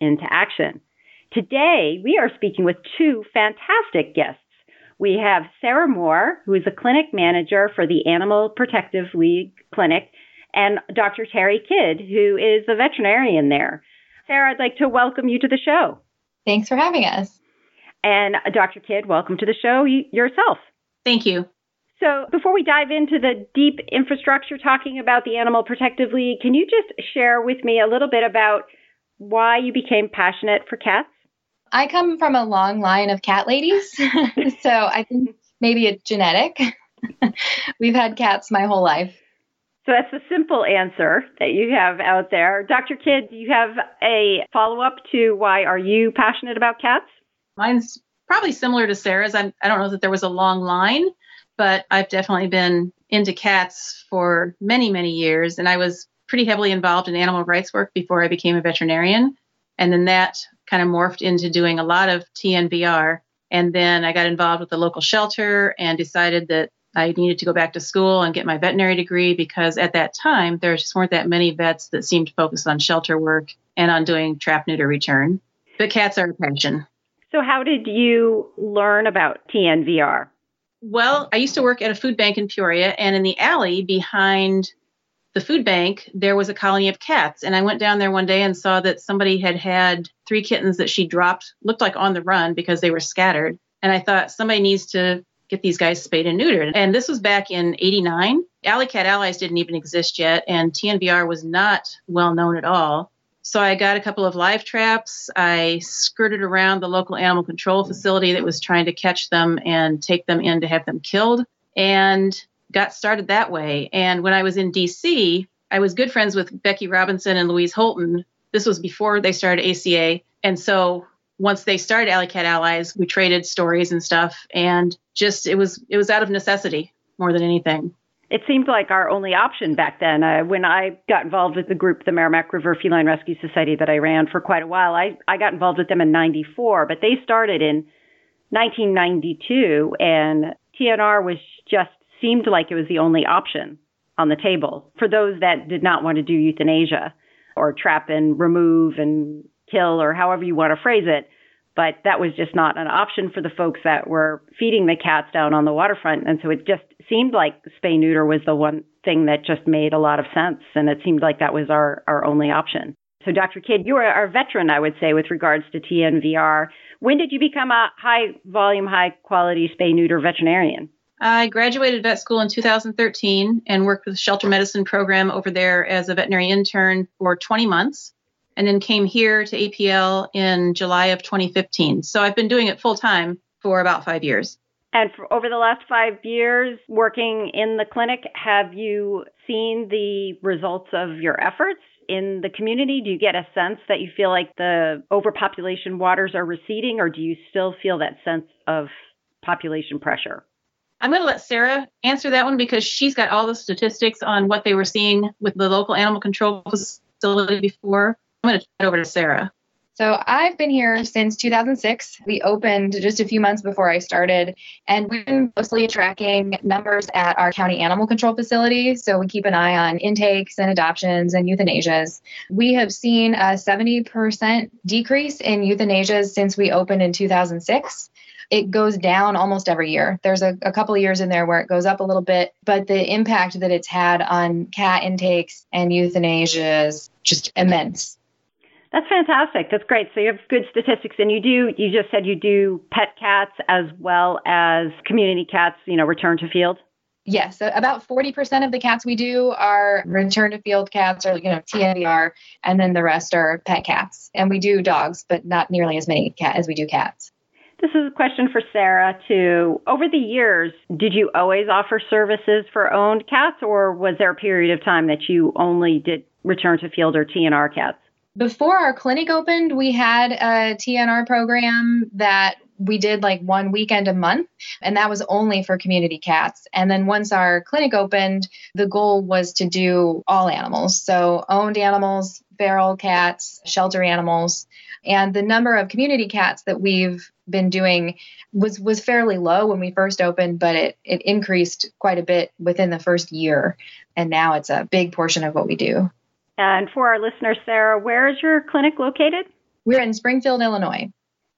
into action. Today, we are speaking with two fantastic guests. We have Sarah Moore, who is a clinic manager for the Animal Protective League Clinic, and Dr. Teri Kidd, who is the veterinarian there. Sarah, I'd like to welcome you to the show. Thanks for having us. And Dr. Kidd, welcome to the show yourself. Thank you. So before we dive into the deep infrastructure talking about the Animal Protective League, can you just share with me a little bit about why you became passionate for cats? I come from a long line of cat ladies, so I think maybe it's genetic. We've had cats my whole life. So that's the simple answer that you have out there. Dr. Kidd, do you have a follow-up to why are you passionate about cats? Mine's probably similar to Sarah's. I don't know that there was a long line, but I've definitely been into cats for many, many years. And I was pretty heavily involved in animal rights work before I became a veterinarian. And then that kind of morphed into doing a lot of TNVR. And then I got involved with the local shelter and decided that I needed to go back to school and get my veterinary degree because at that time, there just weren't that many vets that seemed focused on shelter work and on doing trap, neuter, return. But cats are a passion. So how did you learn about TNVR? Well, I used to work at a food bank in Peoria, and in the alley behind the food bank, there was a colony of cats. And I went down there one day and saw that somebody had three kittens that she dropped, looked like on the run because they were scattered. And I thought somebody needs to get these guys spayed and neutered. And this was back in 1989. Alley Cat Allies didn't even exist yet, and TNVR was not well known at all. So I got a couple of live traps. I skirted around the local animal control facility that was trying to catch them and take them in to have them killed, and got started that way. And when I was in DC, I was good friends with Becky Robinson and Louise Holton. This was before they started ACA. And so once they started Alley Cat Allies, we traded stories and stuff, and just it was out of necessity more than anything. It seemed like our only option back then. When I got involved with the group, the Merrimack River Feline Rescue Society that I ran for quite a while, I got involved with them in 1994, but they started in 1992, and TNR seemed like it was the only option on the table for those that did not want to do euthanasia or trap and remove and kill or however you want to phrase it. But that was just not an option for the folks that were feeding the cats down on the waterfront. And so it just seemed like spay-neuter was the one thing that just made a lot of sense. And it seemed like that was our only option. So Dr. Kidd, you are our veteran, I would say, with regards to TNVR. When did you become a high-volume, high-quality spay-neuter veterinarian? I graduated vet school in 2013 and worked with the shelter medicine program over there as a veterinary intern for 20 months. And then came here to APL in July of 2015. So I've been doing it full time for about 5 years. And for over the last 5 years working in the clinic, have you seen the results of your efforts in the community? Do you get a sense that you feel like the overpopulation waters are receding, or do you still feel that sense of population pressure? I'm going to let Sarah answer that one because she's got all the statistics on what they were seeing with the local animal control facility before. I'm going to turn it over to Sarah. So I've been here since 2006. We opened just a few months before I started, and we've been mostly tracking numbers at our county animal control facility. So we keep an eye on intakes and adoptions and euthanasias. We have seen a 70% decrease in euthanasias since we opened in 2006. It goes down almost every year. There's a couple of years in there where it goes up a little bit, but the impact that it's had on cat intakes and euthanasia is just immense. That's fantastic. That's great. So you have good statistics, and you just said you do pet cats as well as community cats, return to field. Yes. So about 40% of the cats we do are return to field cats or, TNVR, and then the rest are pet cats. And we do dogs, but not nearly as many as we do cats. This is a question for Sarah too. Over the years, did you always offer services for owned cats, or was there a period of time that you only did return to field or TNR cats? Before our clinic opened, we had a TNR program that we did like one weekend a month, and that was only for community cats. And then once our clinic opened, the goal was to do all animals. So owned animals, feral cats, shelter animals. And the number of community cats that we've been doing was fairly low when we first opened, but it increased quite a bit within the first year. And now it's a big portion of what we do. And for our listeners, Sarah, where is your clinic located? We're in Springfield, Illinois.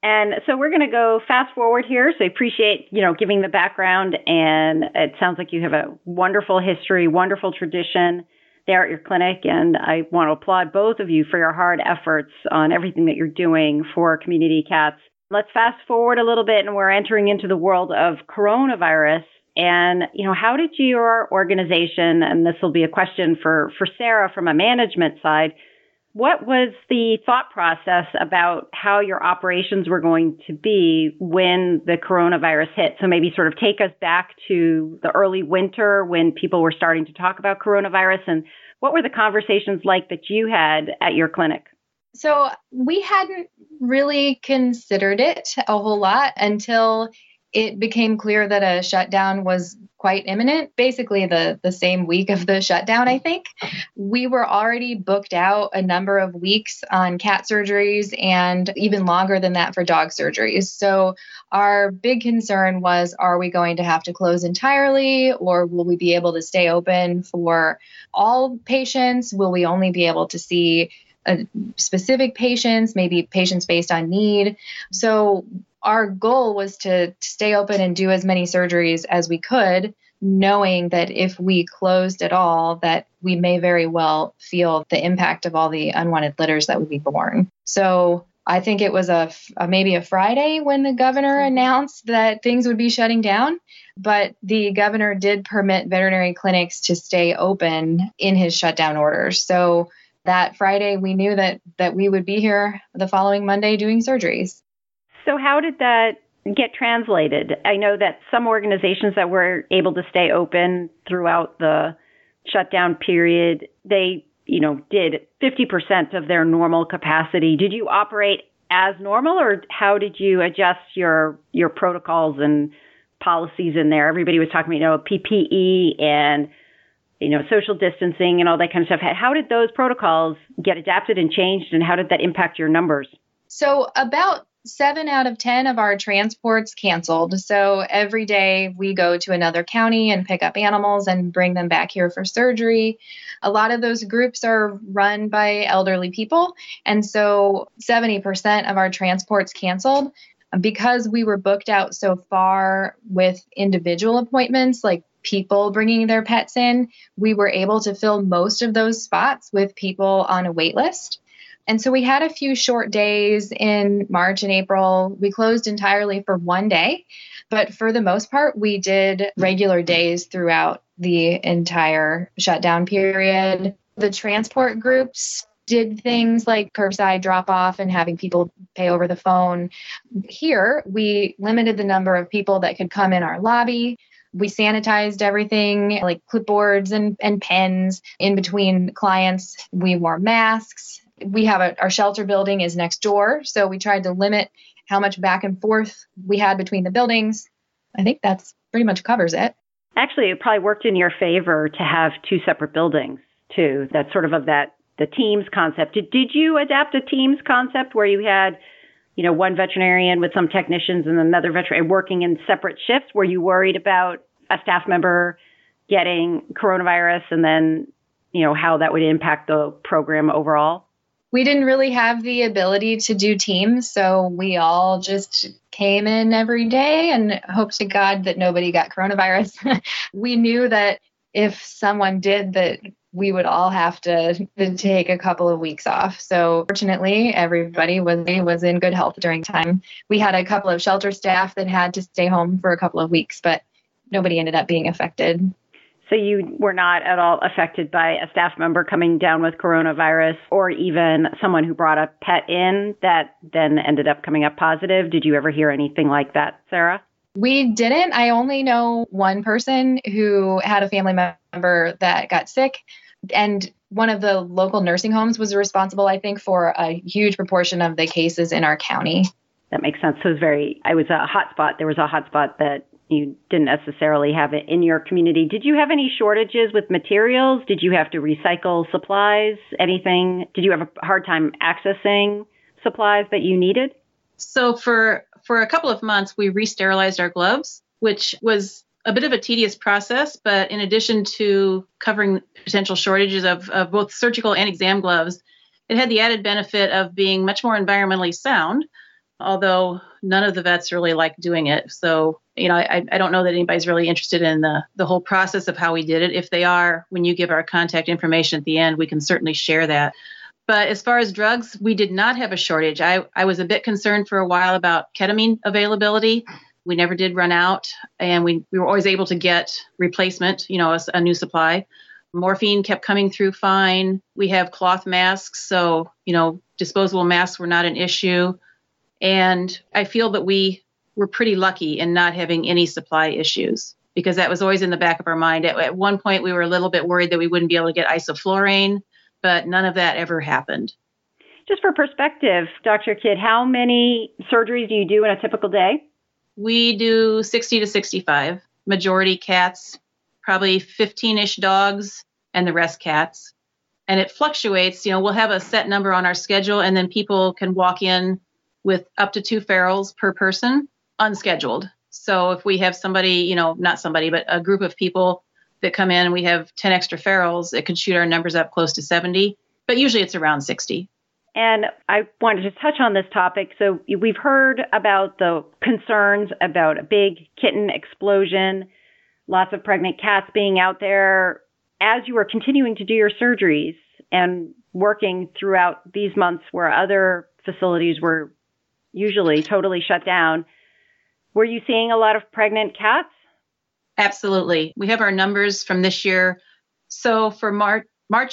And so we're going to go fast forward here. So I appreciate, giving the background. And it sounds like you have a wonderful history, wonderful tradition there at your clinic. And I want to applaud both of you for your hard efforts on everything that you're doing for community cats. Let's fast forward a little bit, and we're entering into the world of coronavirus. And, how did your organization, and this will be a question for Sarah from a management side, what was the thought process about how your operations were going to be when the coronavirus hit? So maybe sort of take us back to the early winter when people were starting to talk about coronavirus, and what were the conversations like that you had at your clinic? So we hadn't really considered it a whole lot until it became clear that a shutdown was quite imminent, basically the same week of the shutdown, I think. We were already booked out a number of weeks on cat surgeries and even longer than that for dog surgeries. So our big concern was, are we going to have to close entirely, or will we be able to stay open for all patients? Will we only be able to see specific patients, maybe patients based on need? So our goal was to stay open and do as many surgeries as we could, knowing that if we closed at all, that we may very well feel the impact of all the unwanted litters that would be born. So I think it was maybe a Friday when the governor announced that things would be shutting down, but the governor did permit veterinary clinics to stay open in his shutdown orders. So that Friday, we knew that we would be here the following Monday doing surgeries. So how did that get translated? I know that some organizations that were able to stay open throughout the shutdown period, they, did 50% of their normal capacity. Did you operate as normal, or how did you adjust your protocols and policies in there? Everybody was talking about, PPE and, social distancing and all that kind of stuff. How did those protocols get adapted and changed, and how did that impact your numbers? So about 7 out of 10 of our transports canceled. So every day we go to another county and pick up animals and bring them back here for surgery. A lot of those groups are run by elderly people. And so 70% of our transports canceled. Because we were booked out so far with individual appointments, like people bringing their pets in, we were able to fill most of those spots with people on a wait list. And so we had a few short days in March and April. We closed entirely for one day, but for the most part, we did regular days throughout the entire shutdown period. The transport groups did things like curbside drop-off and having people pay over the phone. Here, we limited the number of people that could come in our lobby. We sanitized everything, like clipboards and pens. In between clients, we wore masks. We have our shelter building is next door, so we tried to limit how much back and forth we had between the buildings. I think that's pretty much covers it. Actually, it probably worked in your favor to have two separate buildings, too. That's sort of that the teams concept. Did you adapt a teams concept where you had, one veterinarian with some technicians and another veterinarian working in separate shifts? Were you worried about a staff member getting coronavirus and then, how that would impact the program overall? We didn't really have the ability to do teams, so we all just came in every day and hoped to God that nobody got coronavirus. We knew that if someone did, that we would all have to take a couple of weeks off. So fortunately, everybody was in good health during time. We had a couple of shelter staff that had to stay home for a couple of weeks, but nobody ended up being affected. So you were not at all affected by a staff member coming down with coronavirus, or even someone who brought a pet in that then ended up coming up positive. Did you ever hear anything like that, Sarah? We didn't. I only know one person who had a family member that got sick, and one of the local nursing homes was responsible, I think, for a huge proportion of the cases in our county. That makes sense. So it was a hot spot. There was a hot spot that you didn't necessarily have it in your community. Did you have any shortages with materials? Did you have to recycle supplies, anything? Did you have a hard time accessing supplies that you needed? So for a couple of months, we re-sterilized our gloves, which was a bit of a tedious process, but in addition to covering potential shortages of both surgical and exam gloves, it had the added benefit of being much more environmentally sound, although none of the vets really like doing it. So, you know, I don't know that anybody's really interested in the whole process of how we did it. If they are, when you give our contact information at the end, we can certainly share that. But as far as drugs, we did not have a shortage. I was a bit concerned for a while about ketamine availability. We never did run out, and we were always able to get replacement, you know, a new supply. Morphine kept coming through fine. We have cloth masks, so, you know, disposable masks were not an issue. And I feel that we were pretty lucky in not having any supply issues, because that was always in the back of our mind. At one point, we were a little bit worried that we wouldn't be able to get isoflurane, but none of that ever happened. Just for perspective, Dr. Kidd, how many surgeries do you do in a typical day? We do 60 to 65, majority cats, probably 15-ish dogs, and the rest cats. And it fluctuates. You know, we'll have a set number on our schedule, and then people can walk in with up to 2 ferals per person unscheduled. So if we have somebody, you know, not somebody, but a group of people that come in and we have 10 extra ferals, it can shoot our numbers up close to 70, but usually it's around 60. And I wanted to touch on this topic. So we've heard about the concerns about a big kitten explosion, lots of pregnant cats being out there. As you were continuing to do your surgeries and working throughout these months where other facilities were usually totally shut down, were you seeing a lot of pregnant cats? Absolutely. We have our numbers from this year. So for March,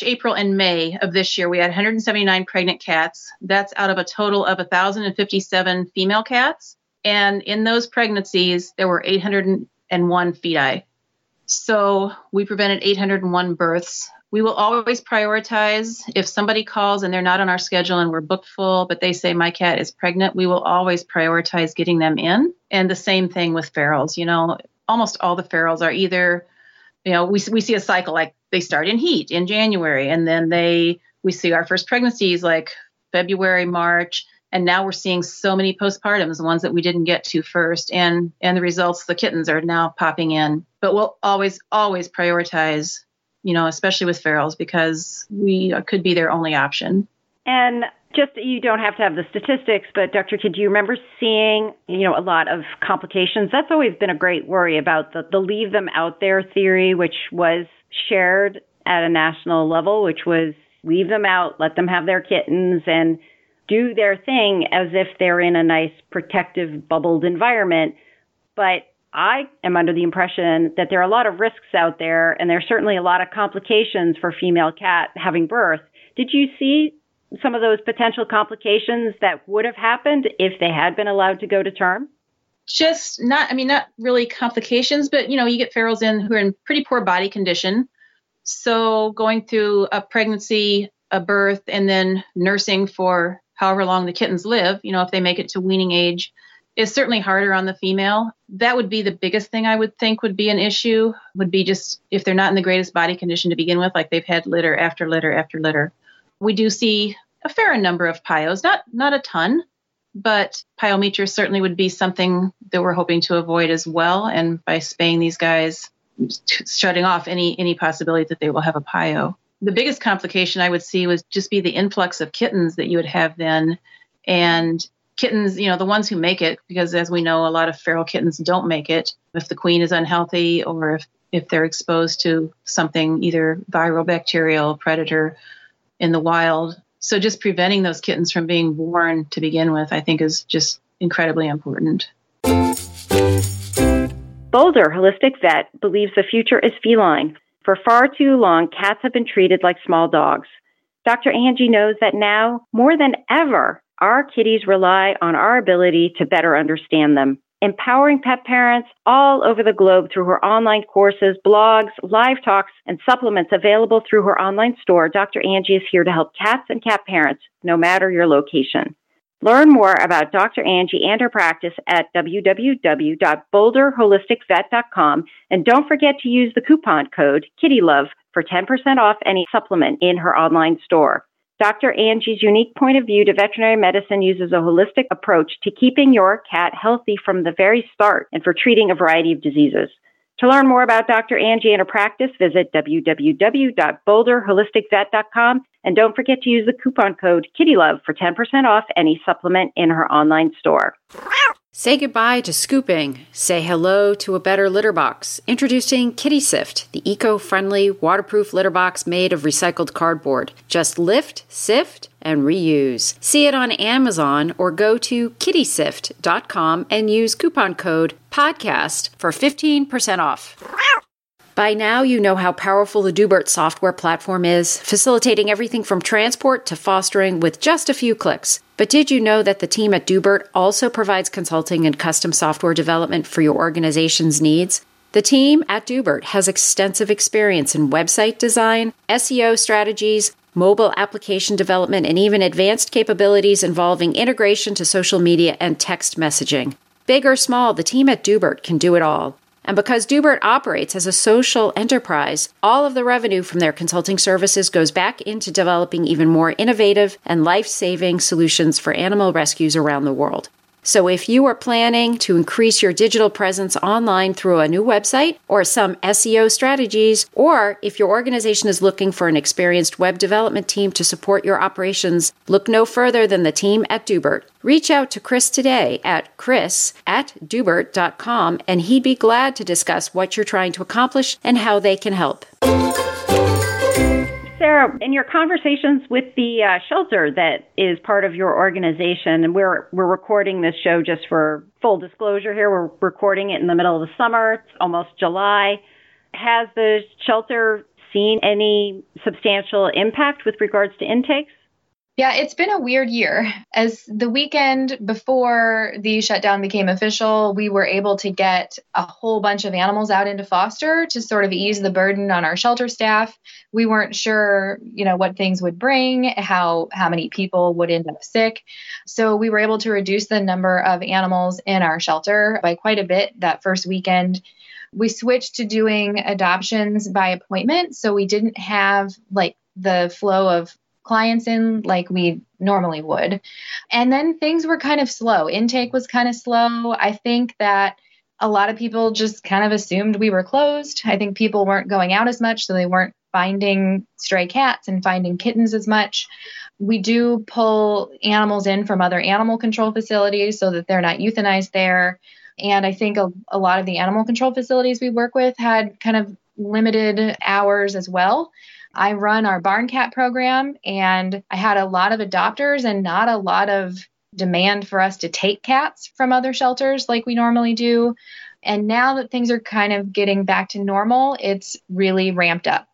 April, and May of this year, we had 179 pregnant cats. That's out of a total of 1,057 female cats. And in those pregnancies, there were 801 feti. So we prevented 801 births. We will always prioritize. If somebody calls and they're not on our schedule and we're booked full, but they say my cat is pregnant, we will always prioritize getting them in. And the same thing with ferals. You know, almost all the ferals are either, you know, we see a cycle like they start in heat in January, and then we see our first pregnancies like February, March, and now we're seeing so many postpartums, the ones that we didn't get to first, and the results, the kittens are now popping in. But we'll always prioritize, you know, especially with ferals, because we could be their only option. And just, you don't have to have the statistics, but Dr. Kidd, do you remember seeing, you know, a lot of complications? That's always been a great worry about the leave them out there theory, which was shared at a national level, which was leave them out, let them have their kittens and do their thing as if they're in a nice protective bubbled environment. But I am under the impression that there are a lot of risks out there, and there's certainly a lot of complications for female cat having birth. Did you see some of those potential complications that would have happened if they had been allowed to go to term? Just not really complications, but, you know, you get ferals in who are in pretty poor body condition. So going through a pregnancy, a birth, and then nursing for however long the kittens live, you know, if they make it to weaning age, is certainly harder on the female. That would be the biggest thing I would think would be an issue, would be just if they're not in the greatest body condition to begin with, like they've had litter after litter after litter. We do see a fair number of pyos, not a ton, but pyometra certainly would be something that we're hoping to avoid as well. And by spaying these guys, shutting off any possibility that they will have a pyo. The biggest complication I would see would just be the influx of kittens that you would have then. And kittens, you know, the ones who make it, because as we know, a lot of feral kittens don't make it. If the queen is unhealthy, or if they're exposed to something, either viral, bacterial, predator, in the wild. So just preventing those kittens from being born to begin with, I think, is just incredibly important. Boulder Holistic Vet believes the future is feline. For far too long, cats have been treated like small dogs. Dr. Angie knows that now, more than ever, our kitties rely on our ability to better understand them. empowering pet parents all over the globe through her online courses, blogs, live talks, and supplements available through her online store. Dr. Angie is here to help cats and cat parents, no matter your location. Learn more about Dr. Angie and her practice at www.boulderholisticvet.com. And don't forget to use the coupon code KittyLove for 10% off any supplement in her online store. Dr. Angie's unique point of view to veterinary medicine uses a holistic approach to keeping your cat healthy from the very start and for treating a variety of diseases. To learn more about Dr. Angie and her practice, visit www.boulderholisticvet.com. And don't forget to use the coupon code KittyLove for 10% off any supplement in her online store. Say goodbye to scooping. Say hello to a better litter box. Introducing Kitty Sift, the eco-friendly, waterproof litter box made of recycled cardboard. Just lift, sift, and reuse. See it on Amazon or go to kittysift.com and use coupon code PODCAST for 15% off. By now, you know how powerful the Doobert software platform is, facilitating everything from transport to fostering with just a few clicks. But did you know that the team at Doobert also provides consulting and custom software development for your organization's needs? The team at Doobert has extensive experience in website design, SEO strategies, mobile application development, and even advanced capabilities involving integration to social media and text messaging. Big or small, the team at Doobert can do it all. And because Doobert operates as a social enterprise, all of the revenue from their consulting services goes back into developing even more innovative and life-saving solutions for animal rescues around the world. So if you are planning to increase your digital presence online through a new website or some SEO strategies, or if your organization is looking for an experienced web development team to support your operations, look no further than the team at Doobert. Reach out to Chris today at chris@Doobert.com, and he'd be glad to discuss what you're trying to accomplish and how they can help. Sarah, in your conversations with the shelter that is part of your organization, and we're recording this show just for full disclosure here. We're recording it in the middle of the summer. It's almost July. Has the shelter seen any substantial impact with regards to intakes? Yeah, it's been a weird year. As the weekend before the shutdown became official, we were able to get a whole bunch of animals out into foster to sort of ease the burden on our shelter staff. We weren't sure, what things would bring, how many people would end up sick. So we were able to reduce the number of animals in our shelter by quite a bit that first weekend. We switched to doing adoptions by appointment, so we didn't have the flow of clients in like we normally would. And then things were kind of slow. Intake was kind of slow. I think that a lot of people just kind of assumed we were closed. I think people weren't going out as much, so they weren't finding stray cats and finding kittens as much. We do pull animals in from other animal control facilities so that they're not euthanized there. And I think a lot of the animal control facilities we work with had kind of limited hours as well. I run our barn cat program, and I had a lot of adopters and not a lot of demand for us to take cats from other shelters like we normally do. And now that things are kind of getting back to normal, it's really ramped up.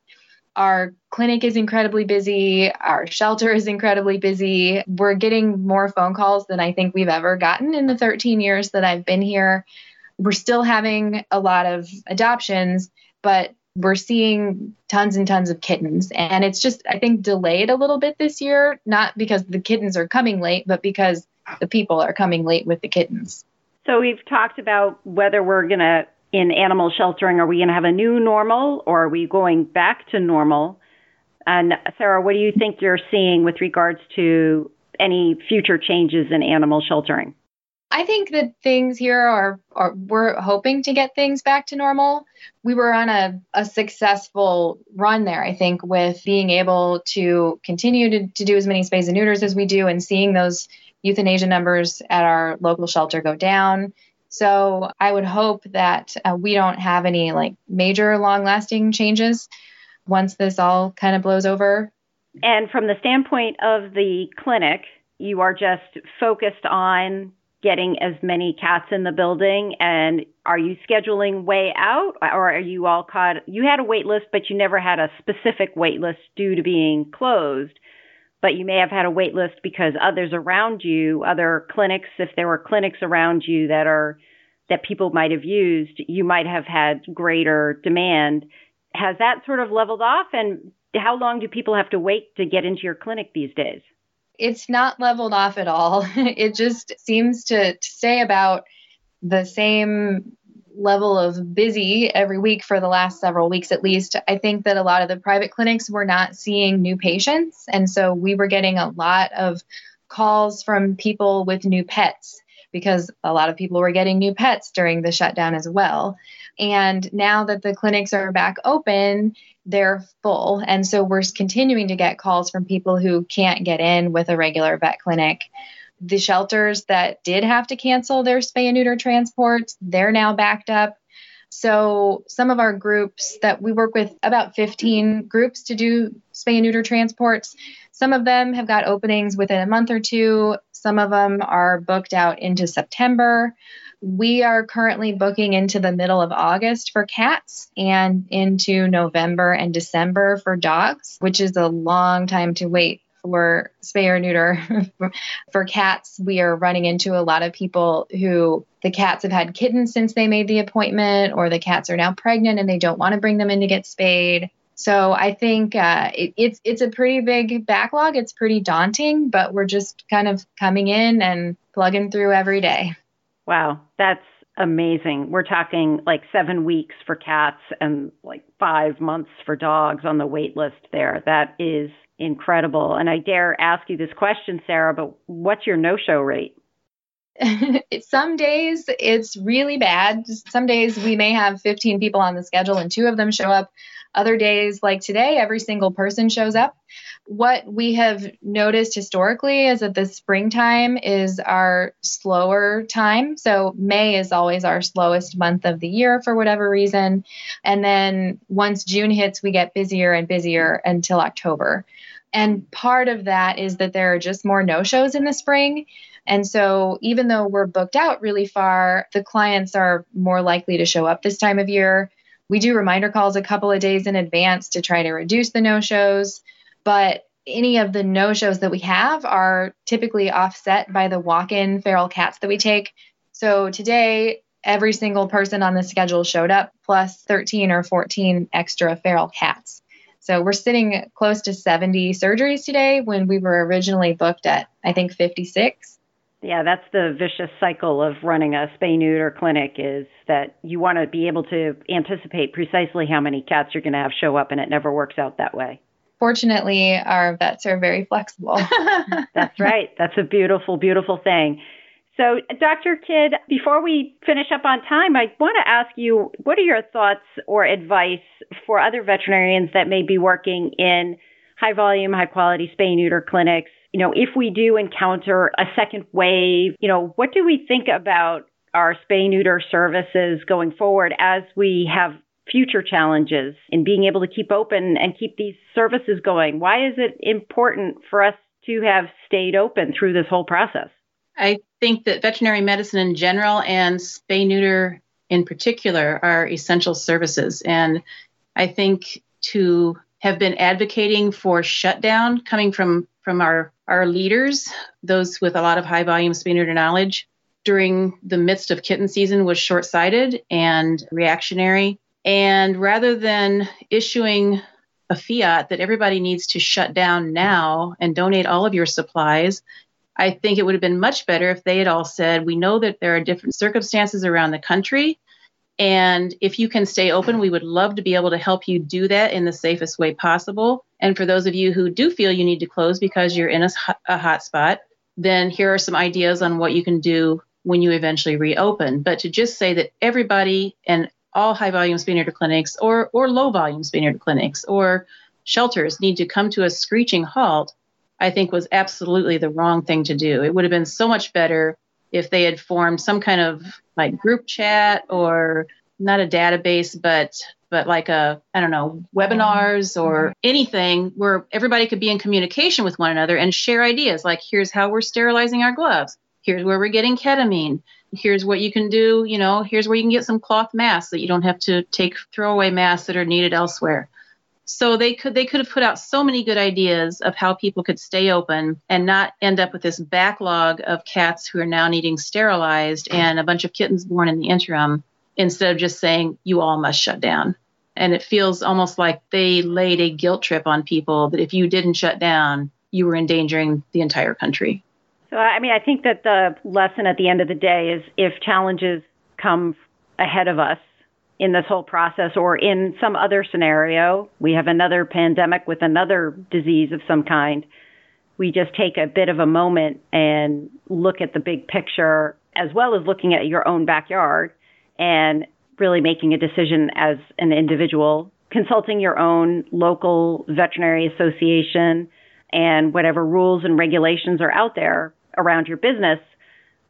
Our clinic is incredibly busy. Our shelter is incredibly busy. We're getting more phone calls than I think we've ever gotten in the 13 years that I've been here. We're still having a lot of adoptions, but we're seeing tons and tons of kittens. And it's just, I think, delayed a little bit this year, not because the kittens are coming late, but because the people are coming late with the kittens. So we've talked about whether we're going to, in animal sheltering, are we going to have a new normal or are we going back to normal? And Sarah, what do you think you're seeing with regards to any future changes in animal sheltering? I think that things here are we're hoping to get things back to normal. We were on a successful run there, I think, with being able to continue to do as many spays and neuters as we do and seeing those euthanasia numbers at our local shelter go down. So I would hope that we don't have any major long-lasting changes once this all kind of blows over. And from the standpoint of the clinic, you are just focused on getting as many cats in the building, and are you scheduling way out, or are you all caught? You had a wait list, but you never had a specific wait list due to being closed, but you may have had a wait list because others around you, other clinics, if there were clinics around you that are that people might have used, you might have had greater demand. Has that sort of leveled off? And how long do people have to wait to get into your clinic these days? It's not leveled off at all. It just seems to stay about the same level of busy every week for the last several weeks, at least. I think that a lot of the private clinics were not seeing new patients. And so we were getting a lot of calls from people with new pets, because a lot of people were getting new pets during the shutdown as well. And now that the clinics are back open, they're full. And so we're continuing to get calls from people who can't get in with a regular vet clinic. The shelters that did have to cancel their spay and neuter transports, they're now backed up. So some of our groups that we work with, about 15 groups to do spay and neuter transports, some of them have got openings within a month or two. Some of them are booked out into September. We are currently booking into the middle of August for cats and into November and December for dogs, which is a long time to wait for spay or neuter. For cats, we are running into a lot of people who the cats have had kittens since they made the appointment, or the cats are now pregnant and they don't want to bring them in to get spayed. So I think it's a pretty big backlog. It's pretty daunting, but we're just kind of coming in and plugging through every day. Wow, that's amazing. We're talking like 7 weeks for cats and like 5 months for dogs on the wait list there. That is incredible. And I dare ask you this question, Sarah, but what's your no-show rate? Some days it's really bad. Some days we may have 15 people on the schedule and 2 of them show up. Other days, like today, every single person shows up. What we have noticed historically is that the springtime is our slower time. So May is always our slowest month of the year for whatever reason. And then once June hits, we get busier and busier until October. And part of that is that there are just more no-shows in the spring. And so even though we're booked out really far, the clients are more likely to show up this time of year. We do reminder calls a couple of days in advance to try to reduce the no-shows, but any of the no-shows that we have are typically offset by the walk-in feral cats that we take. So today, every single person on the schedule showed up, plus 13 or 14 extra feral cats. So we're sitting close to 70 surgeries today when we were originally booked at, I think, 56. Yeah, that's the vicious cycle of running a spay-neuter clinic, is that you want to be able to anticipate precisely how many cats you're going to have show up, and it never works out that way. Fortunately, our vets are very flexible. That's right. That's a beautiful, beautiful thing. So, Dr. Kidd, before we finish up on time, I want to ask you, what are your thoughts or advice for other veterinarians that may be working in high-volume, high-quality spay-neuter clinics? You know, if we do encounter a second wave, you know, what do we think about our spay-neuter services going forward as we have future challenges in being able to keep open and keep these services going? Why is it important for us to have stayed open through this whole process? I think that veterinary medicine in general and spay-neuter in particular are essential services. And I think to have been advocating for shutdown coming from our leaders, those with a lot of high volume spay-neuter knowledge during the midst of kitten season, was short-sighted and reactionary. And rather than issuing a fiat that everybody needs to shut down now and donate all of your supplies, I think it would have been much better if they had all said, we know that there are different circumstances around the country, and if you can stay open, we would love to be able to help you do that in the safest way possible. And for those of you who do feel you need to close because you're in a hot spot, then here are some ideas on what you can do when you eventually reopen. But to just say that everybody and all high-volume spay-neuter clinics or low-volume spay-neuter clinics or shelters need to come to a screeching halt, I think was absolutely the wrong thing to do. It would have been so much better if they had formed some kind of like group chat, or not a database, but like a, I don't know, webinars or anything where everybody could be in communication with one another and share ideas. Like, here's how we're sterilizing our gloves. Here's where we're getting ketamine. Here's what you can do. You know, here's where you can get some cloth masks that you don't have to take throwaway masks that are needed elsewhere. So they could have put out so many good ideas of how people could stay open and not end up with this backlog of cats who are now needing sterilized and a bunch of kittens born in the interim, instead of just saying, you all must shut down. And it feels almost like they laid a guilt trip on people that if you didn't shut down, you were endangering the entire country. So, I mean, I think that the lesson at the end of the day is if challenges come ahead of us in this whole process or in some other scenario, we have another pandemic with another disease of some kind, we just take a bit of a moment and look at the big picture as well as looking at your own backyard and really making a decision as an individual, consulting your own local veterinary association and whatever rules and regulations are out there around your business.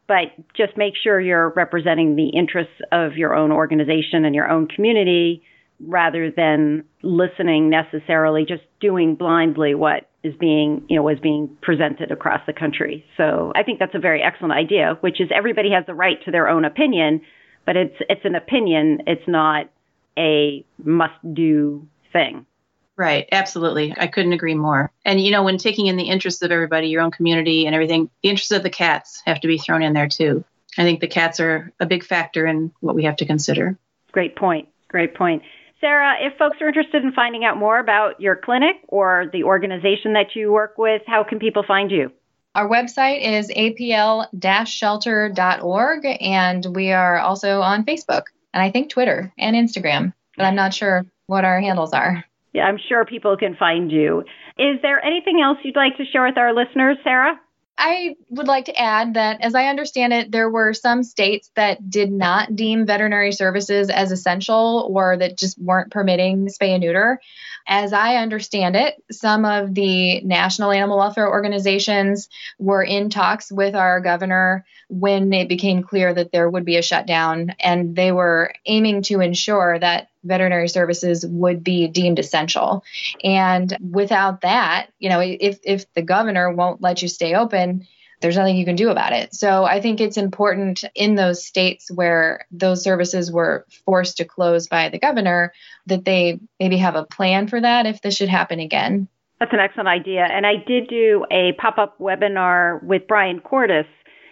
But just make sure you're representing the interests of your own organization and your own community rather than listening necessarily, just doing blindly what is being, you know, was being presented across the country. So I think that's a very excellent idea, which is everybody has the right to their own opinion, but it's an opinion. It's not a must-do thing. Right. Absolutely. I couldn't agree more. And, you know, when taking in the interests of everybody, your own community and everything, the interests of the cats have to be thrown in there, too. I think the cats are a big factor in what we have to consider. Great point. Great point. Sarah, if folks are interested in finding out more about your clinic or the organization that you work with, how can people find you? Our website is apl-shelter.org, and we are also on Facebook and I think Twitter and Instagram, but I'm not sure what our handles are. Yeah, I'm sure people can find you. Is there anything else you'd like to share with our listeners, Sarah? I would like to add that, as I understand it, there were some states that did not deem veterinary services as essential or that just weren't permitting spay and neuter. As I understand it, some of the national animal welfare organizations were in talks with our governor when it became clear that there would be a shutdown, and they were aiming to ensure that veterinary services would be deemed essential. And without that, you know, if the governor won't let you stay open, there's nothing you can do about it. So I think it's important in those states where those services were forced to close by the governor that they maybe have a plan for that if this should happen again. That's an excellent idea. And I did do a pop-up webinar with Brian Cordes,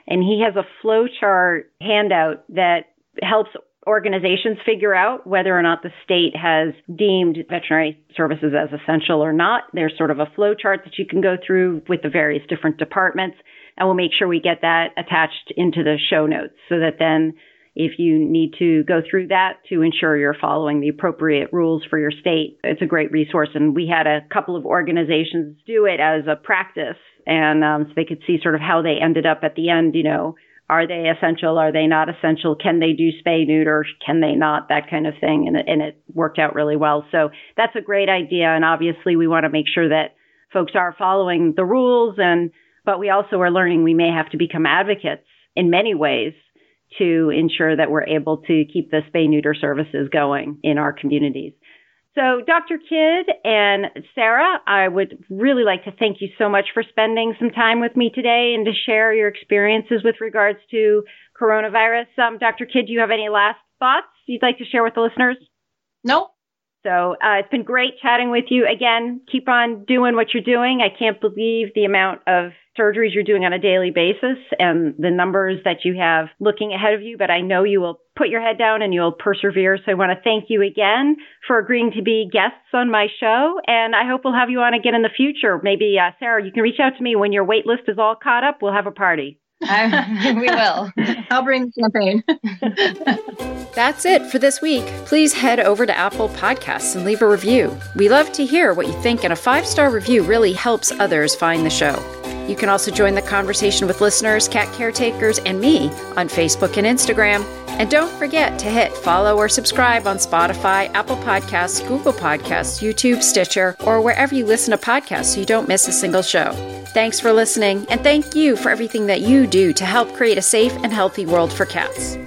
and he has a flowchart handout that helps organizations figure out whether or not the state has deemed veterinary services as essential or not. There's sort of a flow chart that you can go through with the various different departments, and we'll make sure we get that attached into the show notes so that then if you need to go through that to ensure you're following the appropriate rules for your state, it's a great resource. And we had a couple of organizations do it as a practice, and so they could see sort of how they ended up at the end, you know, are they essential? Are they not essential? Can they do spay neuter? Can they not? That kind of thing. And it worked out really well. So that's a great idea. And obviously we want to make sure that folks are following the rules. But we also are learning we may have to become advocates in many ways to ensure that we're able to keep the spay neuter services going in our communities. So Dr. Kidd and Sarah, I would really like to thank you so much for spending some time with me today and to share your experiences with regards to coronavirus. Dr. Kidd, do you have any last thoughts you'd like to share with the listeners? No. So it's been great chatting with you. Again, keep on doing what you're doing. I can't believe the amount of surgeries you're doing on a daily basis and the numbers that you have looking ahead of you, but I know you will put your head down and you'll persevere. So I want to thank you again for agreeing to be guests on my show, and I hope we'll have you on again in the future. Maybe, Sarah, you can reach out to me when your wait list is all caught up. We'll have a party. We will. I'll bring champagne. That's it for this week. Please head over to Apple Podcasts and leave a review. We love to hear what you think, and a 5-star review really helps others find the show. You can also join the conversation with listeners, cat caretakers, and me on Facebook and Instagram. And don't forget to hit follow or subscribe on Spotify, Apple Podcasts, Google Podcasts, YouTube, Stitcher, or wherever you listen to podcasts so you don't miss a single show. Thanks for listening, and thank you for everything that you do to help create a safe and healthy world for cats.